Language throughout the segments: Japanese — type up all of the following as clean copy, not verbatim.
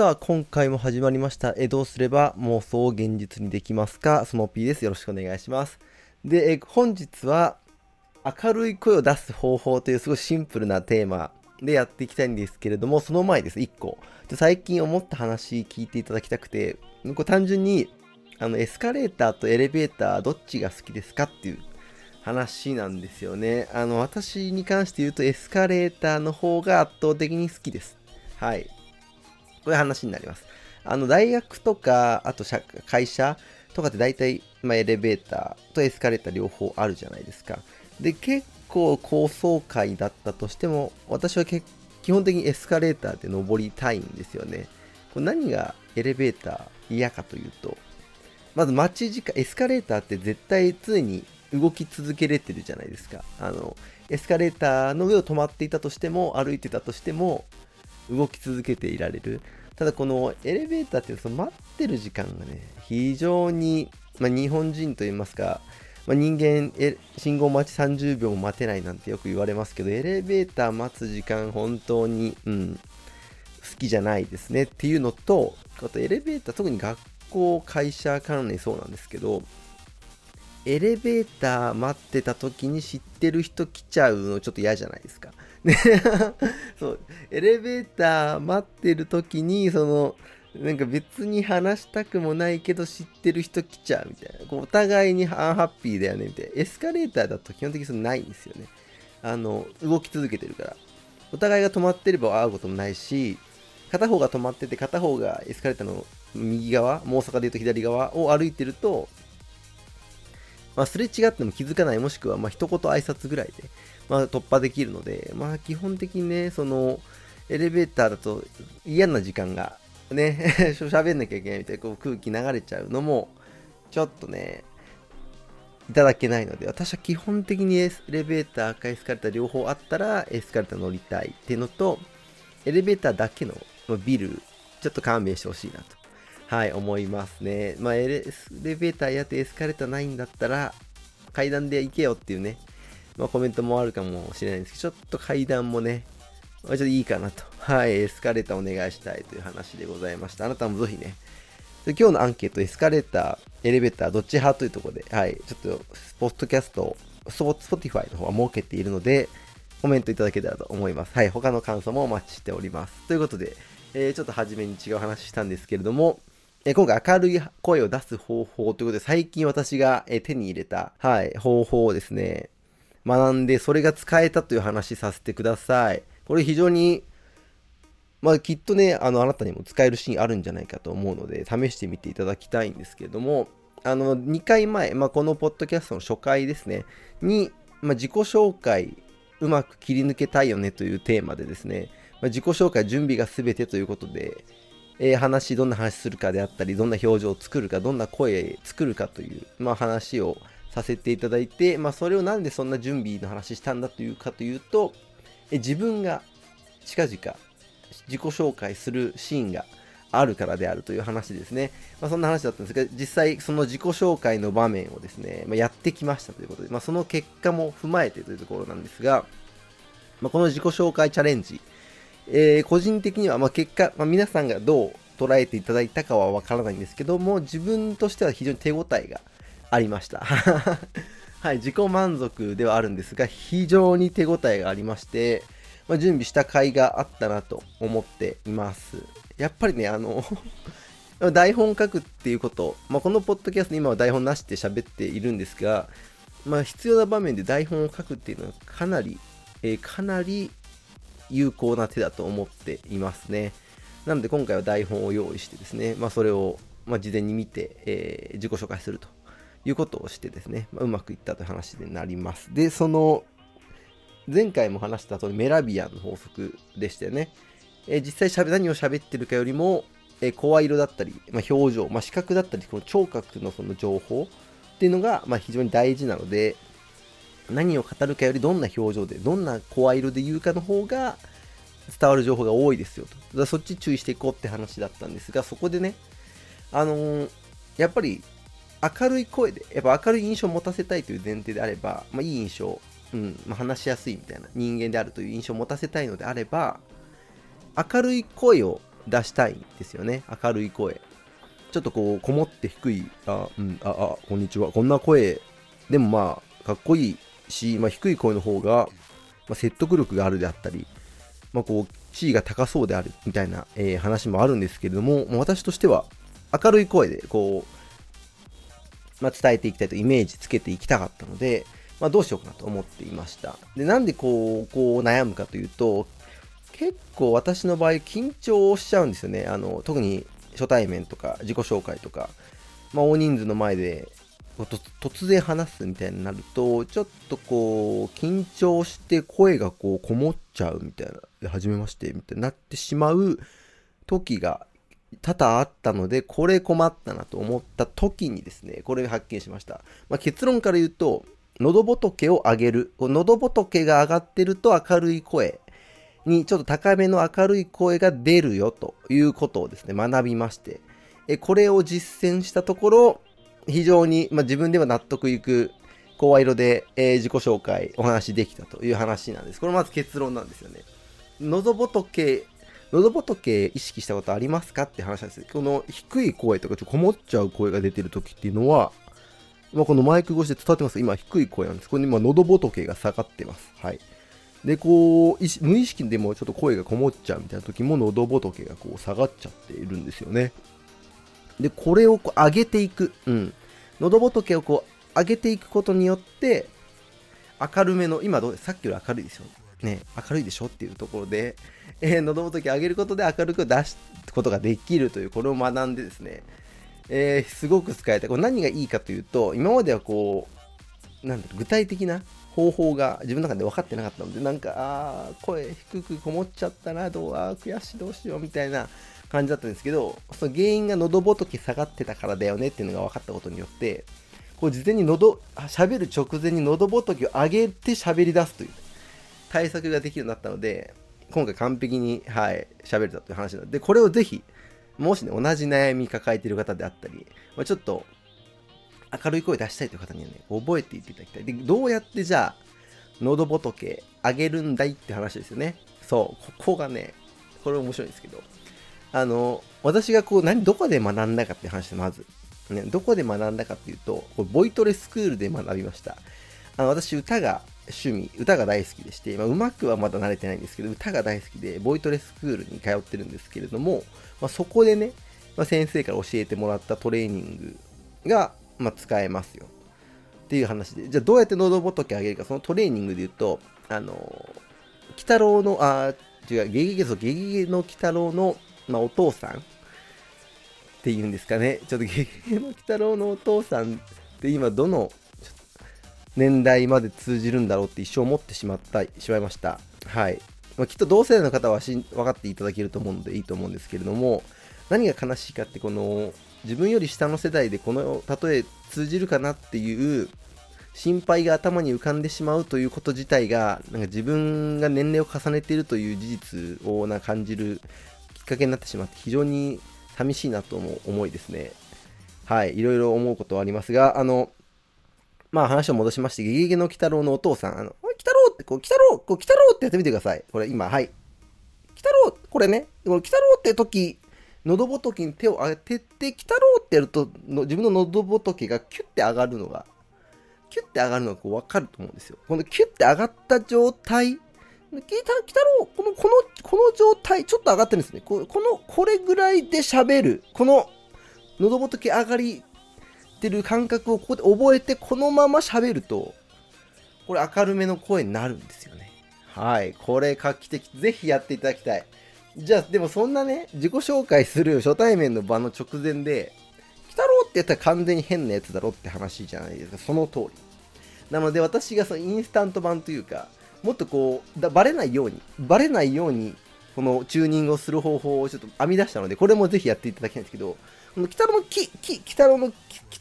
さあ今回も始まりましたどうすれば妄想を現実にできますか、その P です。よろしくお願いします。で本日は明るい声を出す方法というすごいシンプルなテーマでやっていきたいんですけれども、その前です1個最近思った話聞いていただきたくて、これ単純にエスカレーターとエレベーターどっちが好きですかっていう話なんですよね。私に関して言うとエスカレーターの方が圧倒的に好きです。はい、こういう話になります。大学とかあと会社とかって大体、エレベーターとエスカレーター両方あるじゃないですか。で結構高層階だったとしても私は基本的にエスカレーターで登りたいんですよね。これ何がエレベーター嫌かというと、まず待ち時間、エスカレーターって絶対常に動き続けれてるじゃないですか。エスカレーターの上を止まっていたとしても歩いてたとしても動き続けていられる。ただこのエレベーターってその待ってる時間がね、非常に、日本人といいますか、人間信号待ち30秒も待てないなんてよく言われますけど、エレベーター待つ時間本当に、好きじゃないですねっていうのと、あとエレベーター特に学校会社関連そうなんですけど、エレベーター待ってた時に知ってる人来ちゃうのちょっと嫌じゃないですか。そうエレベーター待ってる時になんか別に話したくもないけど知ってる人来ちゃうみたいな、お互いにアンハッピーだよねみたいな。エスカレーターだと基本的にそれないんですよね。動き続けてるからお互いが止まってれば会うこともないし、片方が止まってて片方がエスカレーターの右側、大阪でいうと左側を歩いてると、すれ違っても気づかない、もしくは一言挨拶ぐらいで、突破できるので、基本的にね、エレベーターだと嫌な時間がね喋んなきゃいけないみたいな、こう空気流れちゃうのもちょっとねいただけないので、私は基本的にエレベーターかエスカレーター両方あったらエスカレーター乗りたいっていうのと、エレベーターだけのビルちょっと勘弁してほしいなと思いますね。エレベーターやってエスカレーターないんだったら階段で行けよっていうね、コメントもあるかもしれないんですけど、ちょっと階段もね、ちょっといいかなと。エスカレーターお願いしたいという話でございました。あなたもぜひね、今日のアンケート、エスカレーター、エレベーターどっち派というところで、ちょっとポッドキャストを Spotify の方は設けているので、コメントいただけたらと思います。他の感想もお待ちしております。ということで、ちょっと初めに違う話したんですけれども、今回明るい声を出す方法ということで、最近私が手に入れた、方法をですね学んで、それが使えたという話させてください。これ非常にきっとねあなたにも使えるシーンあるんじゃないかと思うので、試してみていただきたいんですけれども、2回前、このポッドキャストの初回ですねに、自己紹介うまく切り抜けたいよねというテーマでですね、自己紹介準備が全てということで、どんな話するかであったり、どんな表情を作るか、どんな声作るかという、話をさせていただいて、それをなんでそんな準備の話したんだというかというと、自分が近々自己紹介するシーンがあるからであるという話ですね。そんな話だったんですが、実際その自己紹介の場面をですね、やってきましたということで、その結果も踏まえてというところなんですが、この自己紹介チャレンジ、個人的には結果、皆さんがどう捉えていただいたかはわからないんですけども、自分としては非常に手応えがありました。自己満足ではあるんですが、非常に手応えがありまして、準備した甲斐があったなと思っています。やっぱりね、台本書くっていうこと、このポッドキャスト今は台本なしで喋っているんですが、必要な場面で台本を書くっていうのはかなり有効な手だと思っていますね。なので今回は台本を用意してですね、それを事前に見て、自己紹介するということをしてですね、うまくいったという話になります。で、その前回も話したメラビアンの法則でしたよね。実際何を喋ってるかよりも、声色だったり、表情、視覚だったり、この聴覚のその情報っていうのが、非常に大事なので、何を語るかよりどんな表情でどんな声色で言うかの方が伝わる情報が多いですよと。だからそっち注意していこうって話だったんですが、そこでねやっぱり明るい声で明るい印象を持たせたいという前提であれば、いい印象、話しやすいみたいな人間であるという印象を持たせたいのであれば、明るい声を出したいんですよね。明るい声、ちょっとこうこもって低いこんにちは、こんな声でもまあかっこいいし、まあ、低い声の方が、まあ、説得力があるであったり、まあ、こう地位が高そうであるみたいな、話もあるんですけれども、私としては明るい声でこう、まあ、伝えていきたいとイメージつけていきたかったので、まあ、どうしようかなと思っていました。で、なんでこう悩むかというと、結構私の場合緊張しちゃうんですよね。特に初対面とか自己紹介とか、まあ、大人数の前で突然話すみたいになると、ちょっとこう緊張して声がこもっちゃうみたいな、で初めましてみたいになってしまう時が多々あったので、これ困ったなと思った時にですね、これを発見しました。まあ、結論から言うと、喉仏を上げる、喉仏が上がってると明るい声にちょっと高めの明るい声が出るよということをですね、学びまして、これを実践したところ、非常に、まあ、自分では納得いく声色で、自己紹介お話できたという話なんです。これまず結論なんですよね。喉仏意識したことありますかって話なんです。この低い声とかちょっとこもっちゃう声が出てる時っていうのは、まあ、このマイク越しで伝わってます。今低い声なんです。これ今喉仏が下がってます。はい。で、こう無意識でもちょっと声がこもっちゃうみたいな時も、喉仏がこう下がっちゃっているんですよね。で、これをこう上げていく、喉仏をこう上げていくことによって、明るめの、今どうです、さっきより明るいですよね、明るいでしょっていうところで、喉仏上げることで明るく出すことができるという、これを学んでですね、すごく使えた。これ何がいいかというと、今まではこうなんだろう、具体的な方法が自分の中で分かってなかったので、なんか声低くこもっちゃったな、悔しい、どうしようみたいな感じだったんですけど、その原因が喉仏下がってたからだよねっていうのが分かったことによって、こう事前に喋る直前に喉仏を上げて喋り出すという対策ができるようになったので、今回完璧に、はい、喋れたという話なので、これをぜひ、もしね、同じ悩み抱えている方であったり、まあ、ちょっと明るい声出したいという方にはね、覚えていっていただきたい。で、どうやってじゃあ喉仏上げるんだいって話ですよね。そう、ここがね、これ面白いんですけど、私がこうどこで学んだかって話で、まず、ね、どこで学んだかっていうと、ボイトレスクールで学びました。私、歌が趣味、歌が大好きでして、まあ、うまくはまだ慣れてないんですけど、歌が大好きでボイトレスクールに通ってるんですけれども、まあ、そこでね、まあ、先生から教えてもらったトレーニングがまあ、使えますよっていう話で、じゃあどうやって喉仏上げるか、そのトレーニングで言うと、鬼太郎のゲゲゲの鬼太郎の、まあ、お父さんっていうんですかね、ちょっとゲゲゲの鬼太郎のお父さんって今どの年代まで通じるんだろうって一生思ってしまいました。はい。まあ、きっと同世代の方は分かっていただけると思うのでいいと思うんですけれども、何が悲しいかって、この自分より下の世代でこの例え通じるかなっていう心配が頭に浮かんでしまうということ自体が、なんか自分が年齢を重ねているという事実を感じるきっかけになってしまって、非常に寂しいなとも思いですね。はい、いろいろ思うことはありますが、まあ話を戻しまして、ゲゲゲの鬼太郎のお父さん、鬼太郎って鬼太郎ってやってみてください。これ今、はい、鬼太郎、これね、鬼太郎って時、喉仏に手を当てて鬼太郎ってやると、自分の喉仏がキュッて上がるのがこう分かると思うんですよ。このキュッて上がった状態、鬼太郎、この状態ちょっと上がってるんですね。これぐらいで喋る、この喉仏上がりってる感覚をここで覚えて、このまま喋ると、これ明るめの声になるんですよね。はい、これ画期的、ぜひやっていただきたい。じゃあでもそんなね、自己紹介する初対面の場の直前で鬼太郎ってやったら完全に変なやつだろって話じゃないですか。その通りなので、私がそのインスタント版というか、もっとこうバレないようにこのチューニングをする方法をちょっと編み出したので、これもぜひやっていただきたいんですけど、この鬼太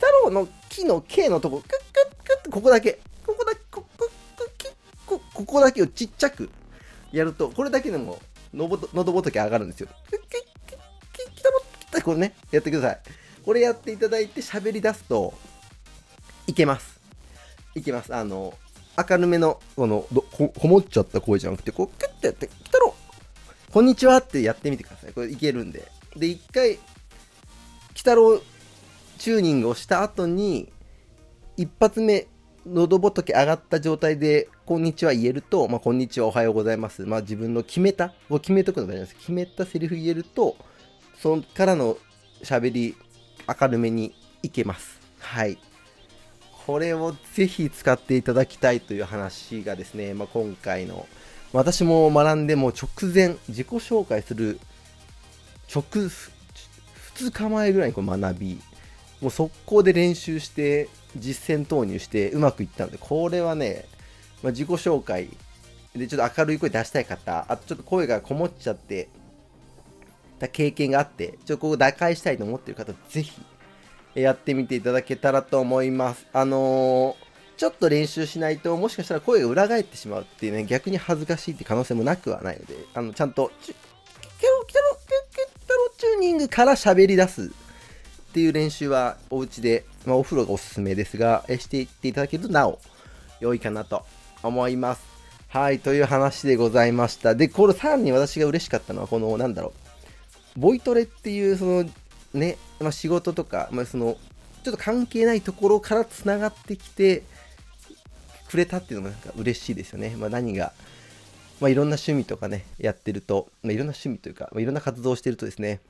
郎の木の K のとこ、クックックッとここだけをちっちゃくやると、これだけでも喉仏上がるんですよ。これね、やってください。これやっていただいて喋り出すといけます。明るめのこもっちゃった声じゃなくて、こうキュッてやって、鬼太郎こんにちはってやってみてください。これいけるんで。で、一回、鬼太郎チューニングをした後に、一発目、喉仏上がった状態で、こんにちは言えると、まあ、こんにちは、おはようございます。まあ、自分の決めとくの大事なんです。決めたセリフ言えると、そっからの喋り、明るめにいけます。はい。これをぜひ使っていただきたいという話がですね、まあ、今回の、私も学んでも直前、自己紹介する2日前ぐらいにこう学び、もう速攻で練習して実践投入してうまくいったので、これはね、まあ、自己紹介でちょっと明るい声出したい方、あとちょっと声がこもっちゃってた経験があって、ちょっとここ打開したいと思っている方、ぜひやってみていただけたらと思います。ちょっと練習しないともしかしたら声が裏返ってしまうっていうね、逆に恥ずかしいって可能性もなくはないので、ちゃんとキャロチューニングから喋り出すっていう練習はお家で、まあ、お風呂がおすすめですがしていっていただけるとなお良いかなと思います。はい、という話でございました。で、これさらに私が嬉しかったのはこのボイトレっていうそのね、まあ、仕事とか、まあ、そのちょっと関係ないところからつながってきてくれたっていうのもなんか嬉しいですよね。まあ、何が、まあ、いろんな趣味とかねやってると、まあ、いろんな趣味というか、まあ、いろんな活動をしてるとですね、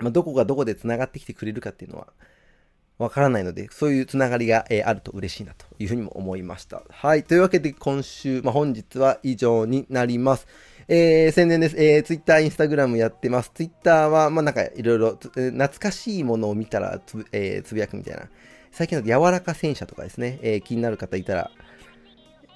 まあ、どこがどこでつながってきてくれるかっていうのはわからないので、そういうつながりが、あると嬉しいなというふうにも思いました。はい、というわけで今週、まあ、本日は以上になります。宣伝です。Twitter、Instagram やってます。Twitter は、まあ、なんかいろいろ懐かしいものを見たらつぶやくみたいな。最近の柔らか戦車とかですね、気になる方いたら、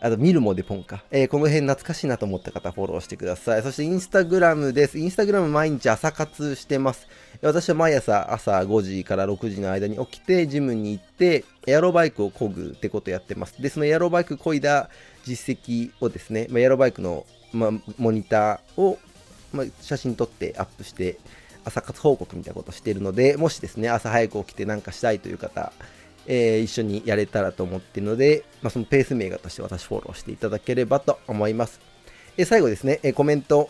あと、見るもでポンか。この辺懐かしいなと思った方、フォローしてください。そして、インスタグラムです。インスタグラム毎日朝活してます。私は毎朝、5時から6時の間に起きて、ジムに行って、エアロバイクを漕ぐってことをやってます。で、そのエアロバイク漕いだ実績をですね、まあ、エアロバイクの、まあ、モニターを、まあ、写真撮ってアップして、朝活報告みたいなことをしているので、もしですね、朝早く起きてなんかしたいという方、一緒にやれたらと思っているので、まあ、そのペースメーカーとして私フォローしていただければと思います。最後ですね、コメント、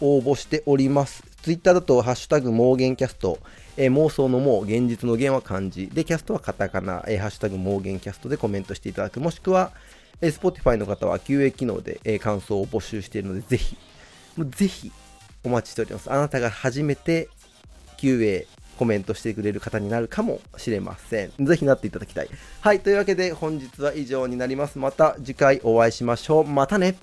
応募しております。ツイッターだとハッシュタグ妄言キャスト、妄想の妄、現実の言は漢字で、キャストはカタカナ、ハッシュタグ妄言キャストでコメントしていただく、もしくは、Spotify の方は QA 機能で、感想を募集しているので、ぜひお待ちしております。あなたが初めて QAコメントしてくれる方になるかもしれません。ぜひなっていただきたい。はい、というわけで本日は以上になります。また次回お会いしましょう。またね。